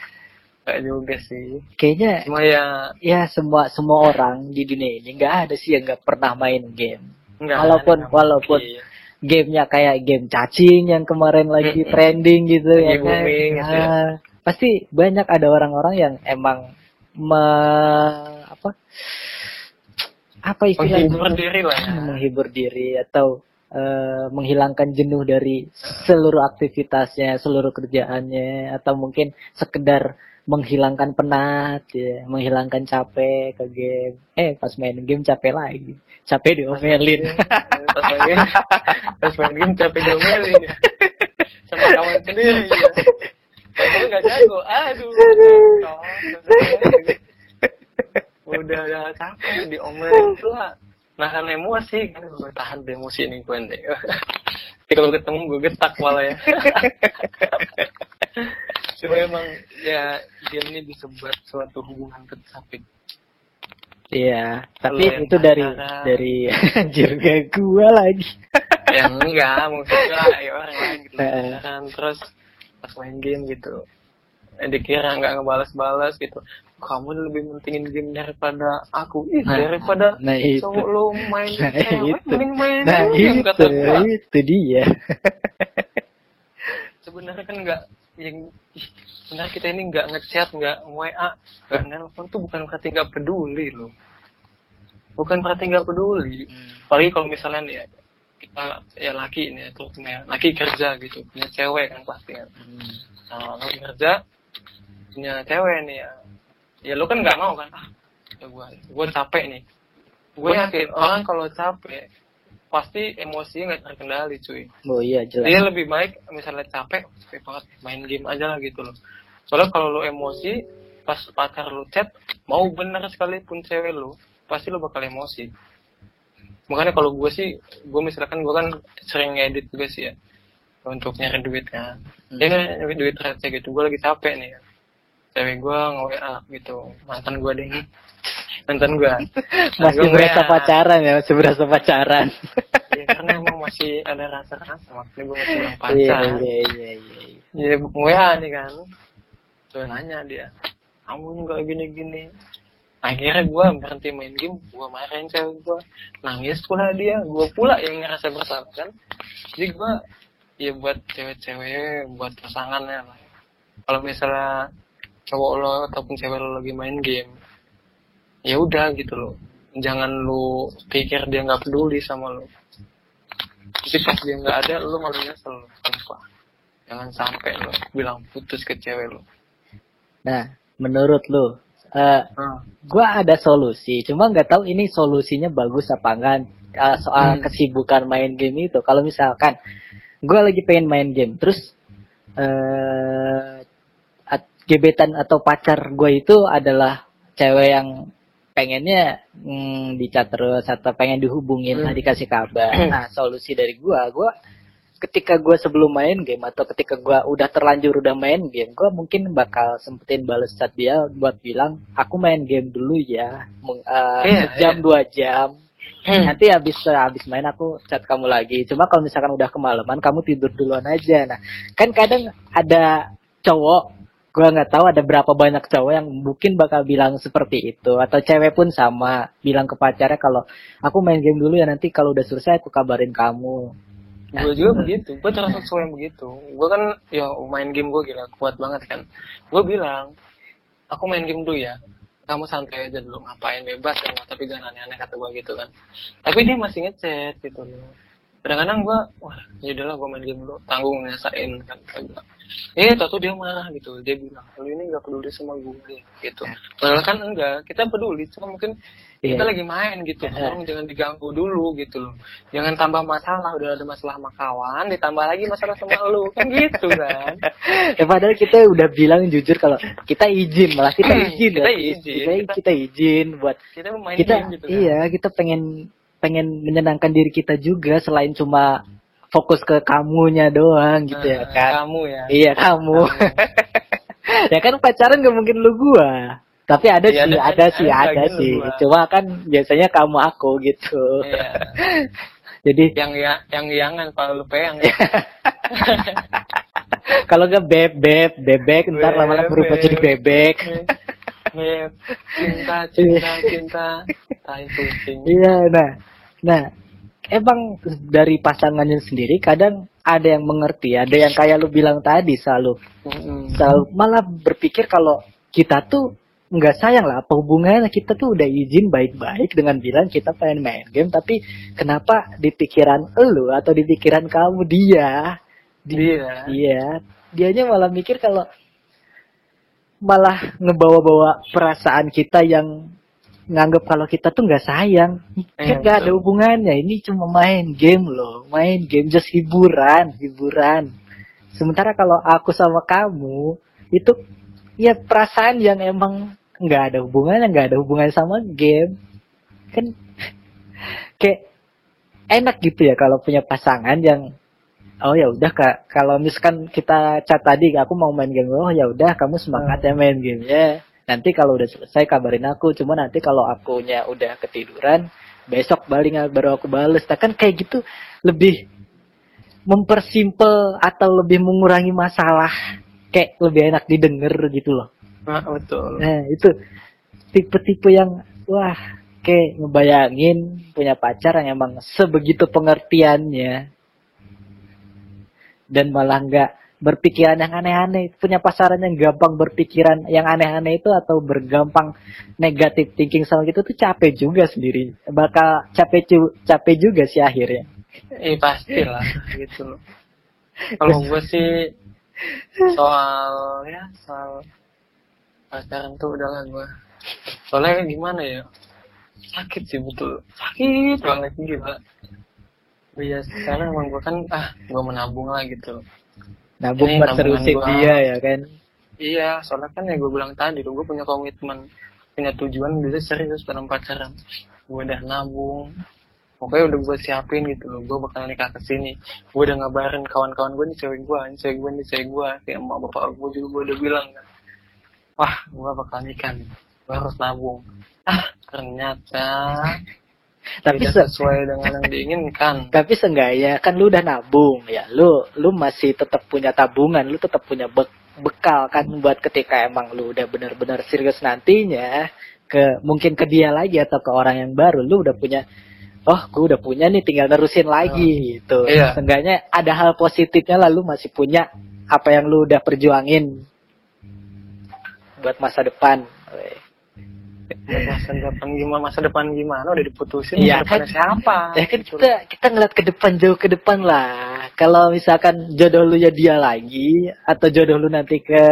Gak juga sih. Kayaknya semua ya, ya semua semua orang di dunia ini nggak ada sih yang nggak pernah main game. Enggak, walaupun enggak walaupun iya. gamenya kayak game cacing yang kemarin lagi mm-hmm. trending gitu ya, kan? Gitu ya. Nah, pasti banyak ada orang-orang yang emang me, apa apa istilahnya menghibur diri lah, ya. menghibur diri atau uh, menghilangkan jenuh dari seluruh aktivitasnya, seluruh kerjaannya, atau mungkin sekedar menghilangkan penat, ya, menghilangkan capek ke game. Eh, pas main game capek lagi. Capek diomelin. Pas main game, pas main game capek diomelin. Ya. Sama kawan sendiri. Ya. Kamu nggak jago. Aduh. Udah udah capek diomelin tuh lah. Nahan emosi, kan gue tahan emosi ini gue nih. Tapi kalau ketemu gue getak malah ya. Cuma emang ya game ini disebar suatu hubungan tersapit. Iya, tapi Lain itu dari antara... dari jirga gua lagi. Ya enggak, maksudnya ya orang lain gitu. Kan terus pas main game gitu, dikira nggak ngebalas-balas gitu. Kamu lebih mentingin game daripada aku, ih nah, daripada nah cowok lo main nah cewek, mending main nah game kata gua. Itu dia. Sebenarnya kan nggak. Yang benar kita ini nggak ngechat, nggak W A, nggak nelfon tuh bukan berarti nggak peduli loh, bukan berarti nggak peduli. Apalagi kalau misalnya nih, kita ya laki ini itu punya laki kerja gitu, punya cewek kan pasti kan. Hmm. Nah, laki kerja punya cewek nih ya, ya lu kan nggak mau kan? Ah, ya gue, gue capek nih. Gue yakin orang kalau capek pasti emosinya nggak terkendali cuy. Oh iya jelas. Dia lebih baik misalnya capek, capek banget main game aja lah gitu loh. Soalnya kalau lu emosi pas pacar lu chat mau bener sekalipun cewek lu pasti lu bakal emosi. Makanya kalau gue sih, gue misalkan gue kan sering ngedit juga sih ya untuk nyari duit kan. Dia hmm. nyari duit receh gitu, gue lagi capek nih ya. Cewek gue nge-W A gitu, mantan gue deh mantan gue masih gua berasa nge-W A. Pacaran ya, masih berasa pacaran ya karena emang masih ada rasa-rasa, maksudnya gue masih orang pacar iya iya iya iya nge-W A nih kan. Terus nanya dia, kamu gak gini-gini. Akhirnya gue berhenti main game, gue marahin cewek gue, nangis pula dia, gue pula yang ngerasa bersalah kan. Jadi gue, ya buat cewek-cewek, buat pasangannya lah. Kalau misalnya cowok lo ataupun cewek lo lagi main game, ya udah gitu lo, jangan lo pikir dia nggak peduli sama lo. Jadi pas dia nggak ada, lo malah nyesel. Kenapa? Jangan sampai lo bilang putus ke cewek lo. Nah, menurut lo, uh, hmm. gue ada solusi, cuma nggak tahu ini solusinya bagus apa enggak uh, soal hmm. kesibukan main game itu. Kalau misalkan gue lagi pengen main game, terus uh, gebetan atau pacar gue itu adalah cewek yang pengennya mm, dicat terus atau pengen dihubungin lah, hmm. dikasih kabar. Nah, solusi dari gue, gue ketika gue sebelum main game atau ketika gue udah terlanjur udah main game, gue mungkin bakal sempetin balas chat dia buat bilang, aku main game dulu ya, Meng, uh, yeah, sejam yeah. dua jam. Nanti habis habis main aku chat kamu lagi. Cuma kalau misalkan udah kemalaman, kamu tidur duluan aja. Nah, kan kadang ada cowok, gue nggak tahu ada berapa banyak cowok yang mungkin bakal bilang seperti itu, atau cewek pun sama bilang ke pacarnya kalau aku main game dulu ya, nanti kalau udah selesai aku kabarin kamu. Nah, gue juga begitu, gue termasuk cowok yang begitu. Gue kan ya main game gue gila kuat banget kan. Gue bilang aku main game dulu ya, kamu santai aja dulu, ngapain bebas ya, tapi jangan aneh-aneh kata gue gitu kan. Tapi dia masih ngechat gitu loh. Kadang-kadang gue, wah yaudahlah gue main game dulu, tanggung nyasain kan. Eh, tau-tau dia marah gitu, dia bilang, lu ini gak peduli sama gue gitu. Padahal kan enggak, kita peduli, cuma mungkin yeah. kita lagi main gitu, yeah. Tolong jangan diganggu dulu gitu loh. Jangan tambah masalah, udah ada masalah sama kawan, ditambah lagi masalah sama lu, kan gitu kan. Ya padahal kita udah bilang jujur kalau kita izin, malah kita izin. kita, ya. izin kita, kita, kita izin buat, kita main kita, game gitu kan. Iya, kita pengen... pengen menyenangkan diri kita juga selain cuma fokus ke kamunya doang gitu nah, ya kan. Kamu ya. Iya kamu. Ya kan pacaran gak mungkin lu gua. Tapi ada ya, sih, ada, ada sih, ada, ada sih. Gua. Cuma kan biasanya kamu aku gitu. Iya. Jadi yang ya, yang yangan kalau lu peyang. Ya. Kalau enggak bebek, bebek ntar lama-lama berubah jadi bebek. Beb, cinta, cinta, cinta, tai kucing. Iya, nah, nah, emang dari pasangannya sendiri kadang ada yang mengerti, ada yang kayak lu bilang tadi selalu, mm-hmm. selalu malah berpikir kalau kita tuh nggak sayang lah, apa hubungannya, kita tuh udah izin baik-baik dengan bilang kita pengen main game, tapi kenapa di pikiran elu atau di pikiran kamu dia, dia, dia, dianya malah mikir kalau malah ngebawa-bawa perasaan kita yang nganggap kalau kita tuh nggak sayang, kan nggak eh, ada hubungannya. Ini cuma main game loh, main game just hiburan, hiburan. Sementara kalau aku sama kamu itu ya perasaan yang emang nggak ada hubungannya, nggak ada hubungannya sama game, kan kayak enak gitu ya kalau punya pasangan yang oh ya udah kak, kalau misalkan kita chat tadi, aku mau main game, oh ya udah kamu semangat ya main gamenya. Nanti kalau udah selesai kabarin aku, cuma nanti kalau akunya udah ketiduran, besok balik baru aku bales. Nah, kan kayak gitu lebih mempersimple atau lebih mengurangi masalah, kayak lebih enak didengar gitu loh. Nah, betul. Nah itu tipe-tipe yang wah kayak ngebayangin punya pacar yang emang sebegitu pengertiannya. Dan malah nggak berpikiran yang aneh-aneh, punya pasaran yang gampang berpikiran yang aneh-aneh itu atau bergampang negatif thinking sama gitu tuh capek juga sendiri, bakal capek capek juga sih akhirnya. Eh pastilah gitu loh. Kalau gue sih soal ya soal pacaran tuh udahlah gue. Soalnya gimana ya? Sakit sih betul. Sakit banget gila. Biasa sekarang emang gue kan ah gue menabung lah gitu. Nabung buat terusin dia ya kan. Iya, soalnya kan ya gue bilang tadi tuh gue punya komitmen, punya tujuan biasanya serius dalam pacaran. Gue udah nabung, pokoknya udah gue siapin gitu loh, gue bakal nikah kesini. Gue udah ngabarin kawan-kawan gue, nih cewek gue, nih cewek gue, nih cewek gue, kayak emak bapak gue juga gue udah bilang kan. Wah, gue bakal nikah nih, gue harus nabung. Ah, ternyata tapi tidak sesuai dengan yang diinginkan. Tapi seenggaknya kan lu udah nabung ya, lu lu masih tetap punya tabungan, lu tetap punya be- bekal kan buat ketika emang lu udah benar-benar serius nantinya ke mungkin ke dia lagi atau ke orang yang baru, lu udah punya, oh gue udah punya nih tinggal nerusin lagi oh, gitu. Iya. Seenggaknya ada hal positifnya lah, lu masih punya apa yang lu udah perjuangin buat masa depan. Masa depan gimana, masa depan gimana udah diputusin ya, masa depan siapa ya kan kita kita ngeliat ke depan, jauh ke depan lah. Kalau misalkan jodoh lu ya dia lagi atau jodoh lu nanti ke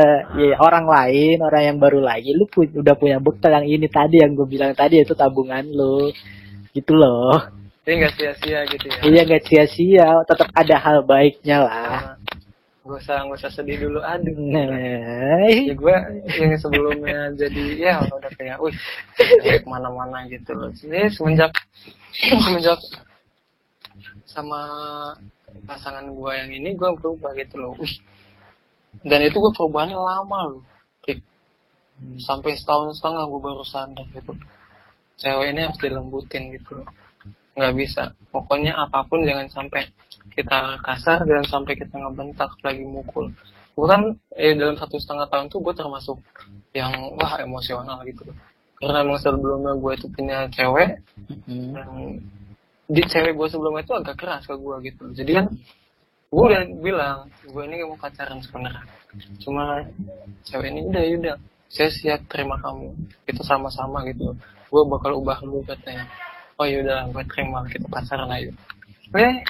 ya, orang lain, orang yang baru lagi, lu pu- udah punya bekal yang ini tadi yang gue bilang tadi, itu tabungan lu gitu loh. Jadi nggak sia-sia gitu ya. Iya nggak sia-sia, tetap ada hal baiknya lah. Gak usah, gak usah sedih dulu, aduh. Nah, ya gue yang sebelumnya jadi, ya udah kayak, wih, kayak kemana-mana gitu loh. Jadi semenjak, semenjak sama pasangan gue yang ini, gue berubah gitu loh. Wih. Dan itu gue perubahannya lama loh. Sampai setahun setengah gue baru sadar gitu. Cewek ini harus dilembutin gitu loh. Gak bisa, pokoknya apapun jangan sampai kita kasar, dan sampai kita ngebentak lagi mukul. Gue kan eh, dalam satu setengah tahun tuh gue termasuk yang wah emosional gitu. Karena emang sebelumnya gue itu punya cewek, mm-hmm. dan di cewek gue sebelumnya itu agak keras ke gue gitu. Jadi kan gue udah bilang gue ini mau pacaran sebenarnya. Cuma cewek ini udah udah, saya siap terima kamu. Kita sama-sama gitu. Gue bakal ubah lu katanya. Oh yaudah, gue terima, kita pacaran aja. Eh.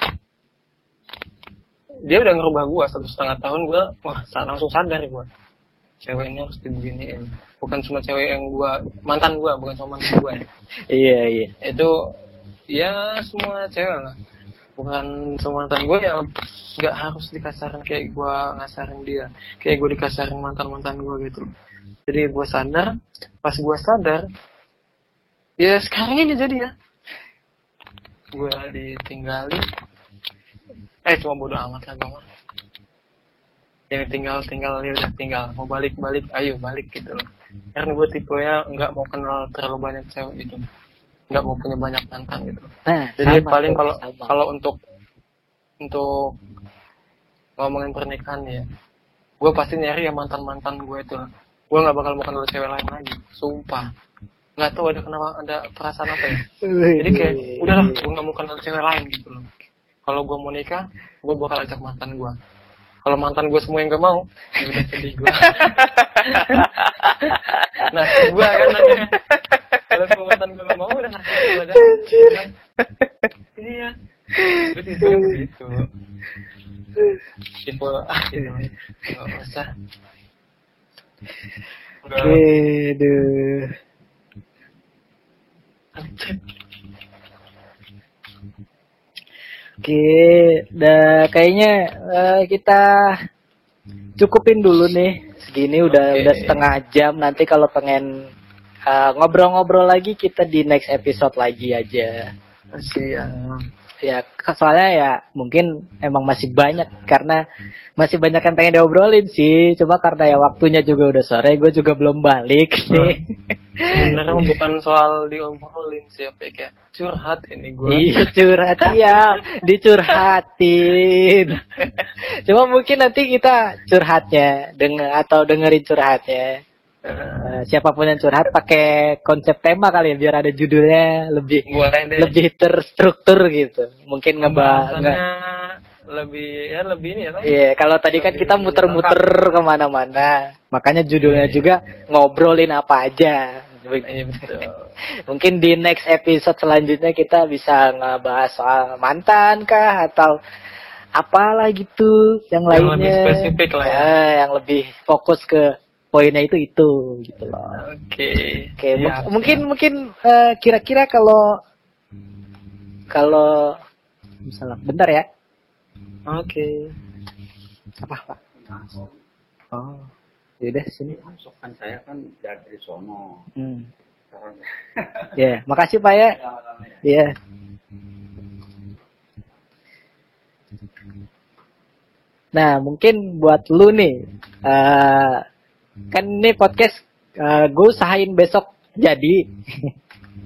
Dia udah ngerubah gue satu setengah tahun, gue wah langsung sadar gue cewek ini harus dibeginiin. Bukan cuma cewek yang gue mantan gue, bukan cuma mantan gue. Iya iya. Itu ya semua cewek lah. Bukan semua mantan gue yang nggak harus dikasarin kayak gue ngasarin dia, kayak gue dikasarin mantan mantan gue gitu. Jadi gue sadar, pas gue sadar, ya sekarang ini jadi ya gue ditinggalin. Eh cuma bodo amat lah gue mah. Yang tinggal-tinggal ya udah tinggal. Mau balik-balik, ayo balik gitu loh. Karena gue tipenya nggak mau kenal terlalu banyak cewek gitu. Nggak mau punya banyak mantan gitu. Nah, jadi sama, paling kalau kalau untuk untuk ngomongin pernikahan ya, gue pasti nyari ya mantan-mantan gue itu. Gue nggak bakal mau kenal cewek lain lagi. Sumpah. Nggak tahu ada kenapa ada perasaan apa ya. Jadi kayak udahlah, gue nggak mau kenal cewek lain gitu loh. Kalau gue mau nikah, gue bakal ajak mantan gue. Kalau mantan gue semua yang gak mau, ya udah sedih gue. Nah, gue kan nanti. Kalau semua mantan gue gak mau, udah nanti gue ada. Iya. Gue tidur begitu. Tipe, ah gitu. Gak usah. Aduh. Oke, dah kayaknya uh, kita cukupin dulu nih. Segini udah okay. Udah setengah jam. Nanti kalau pengen uh, ngobrol-ngobrol lagi kita di next episode lagi aja. Masih uh, ya soalnya ya mungkin emang masih banyak karena masih banyak yang pengen diobrolin sih. Cuma karena ya waktunya juga udah sore, gue juga belum balik nih. Sebenarnya bukan soal diobrolin siapa kayak curhat ini gue. Iya curhat ya, dicurhatin. Cuma mungkin nanti kita curhatnya denger atau dengerin curhatnya. Uh, siapapun yang curhat pakai konsep tema kali ya biar ada judulnya lebih lebih terstruktur gitu. Mungkin ngebahas lebih ya lebih ini ya kan? Iya, yeah, kalau tadi lebih kan kita muter-muter kemana-mana. Makanya judulnya juga ngobrolin apa aja. Mungkin di next episode selanjutnya kita bisa ngebahas soal mantan kah atau apalah gitu yang, yang lainnya. Yang lebih spesifik lah ya. Ya, yang lebih fokus ke poinnya itu itu gitu loh. Oke. Okay. Oke, okay. ya, M- mungkin ya. mungkin uh, kira-kira kalau kalau misalnya bentar ya. Oke. Okay. Apa, Pak? Oh. Yaudah, sini. Sokan saya kan dari sono. Hmm. Ya, yeah. Makasih Pak ya. Iya. Yeah. Nah, mungkin buat lu nih. Uh, kan ini podcast uh, gue usahain besok jadi.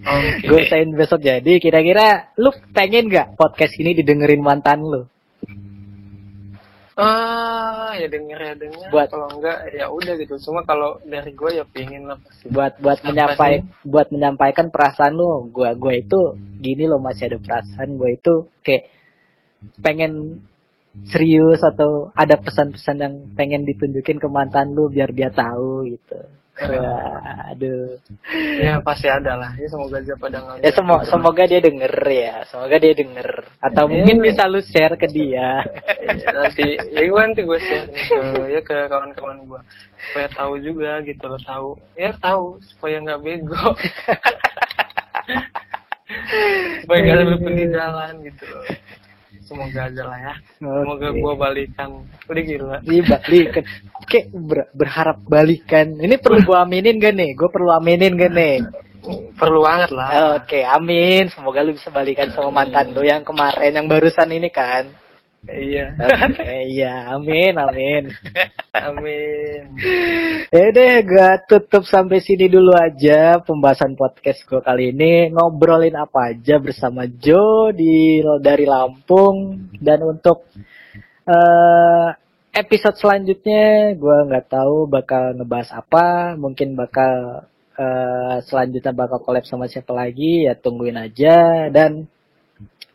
Okay. Gue usahain besok jadi. Kira-kira lu pengen gak podcast ini didengerin mantan lu? Ah, ya denger ya denger. Buat kalau enggak ya udah gitu. Cuma kalau dari gue ya pingin lah pasti. Buat buat menyampaikan buat menyampaikan perasaan lo. Gue gue itu gini lo, masih ada perasaan gue itu kayak pengen serius atau ada pesan-pesan yang pengen ditunjukin ke mantan lo biar dia tahu gitu. Wah, aduh. Ya pasti ada lah. Ya semoga dia pada ngeliat. Ya semoga, semoga dia denger ya. Semoga dia denger. Atau ya, mungkin ya. Bisa lu share ke dia. Ya, nanti, ya gue nanti gue share ke, ya ke kawan-kawan gue. Supaya tahu juga gitu loh, tahu. Ya tahu supaya nggak bego. Supaya nggak ada peninggalan gitu loh. Semoga aja lah ya. Semoga okay. Gue balikan. Udah gila. Dibalikan. Oke, ber- berharap balikan. Ini perlu gue aminin gak nih? Gue perlu aminin gak nih? Perlu banget lah. Oke, okay, amin. Semoga lu bisa balikan sama mantan lu yang kemarin, yang barusan ini kan. Iya. Okay, iya, amin, amin. Amin. Ya deh, gue tutup sampai sini dulu aja pembahasan podcast gue kali ini. Ngobrolin apa aja bersama Jo di dari Lampung. Dan untuk uh, episode selanjutnya gue nggak tahu bakal ngebahas apa. Mungkin bakal uh, selanjutnya bakal collab sama siapa lagi. Ya tungguin aja. Dan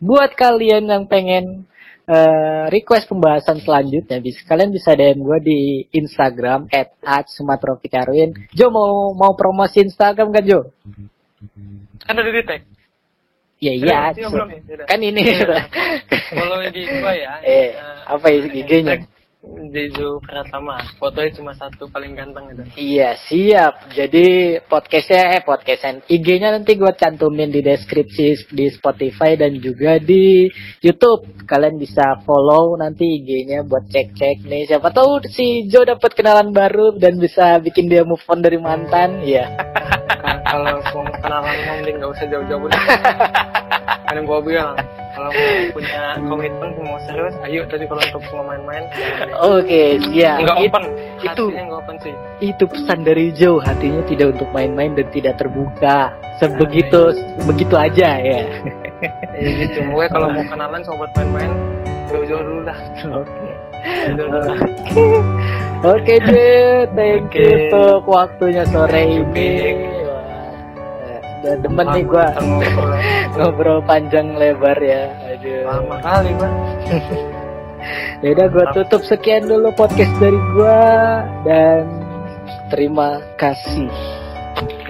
buat kalian yang pengen Uh, request pembahasan selanjutnya, bisa kalian bisa D M gue di Instagram at sumatrofikarwin. Jo mau mau promosi Instagram kan Jo? Ada di tag. Ya iya. Kan ini. Follow I G gue ya. Eh uh, apa I G-nya? Jojo Pratama. Fotonya cuma satu, paling ganteng itu. Iya siap. Jadi podcastnya eh podcastan I G-nya nanti gue cantumin di deskripsi di Spotify dan juga di YouTube. Kalian bisa follow nanti I G-nya buat cek-cek nih. Siapa tahu si Jo dapat kenalan baru dan bisa bikin dia move on dari mantan. Iya. Kalau mau kenalan mending nggak usah jauh-jauh. Karena gue bilang kalau punya komitmen mau serius, ayo. Tadi kalau untuk semua main-main. Oke, okay, ya. Enggak open. Itu enggak open sih. Itu pesan dari Jo, hatinya tidak untuk main-main dan tidak terbuka. Sebegitu nah, begitu aja ya. Ya gitu. Gue kalau mau kenalan sobat main-main, jauh-jauh dulu lah. Oke. Oke, Jo. Thank okay. you untuk waktunya sore ini. Udah demen nih gua ngobrol, ngobrol panjang lebar ya. Aduh, lama kali Bang. Ya udah, gua tutup sekian dulu podcast dari gua dan terima kasih.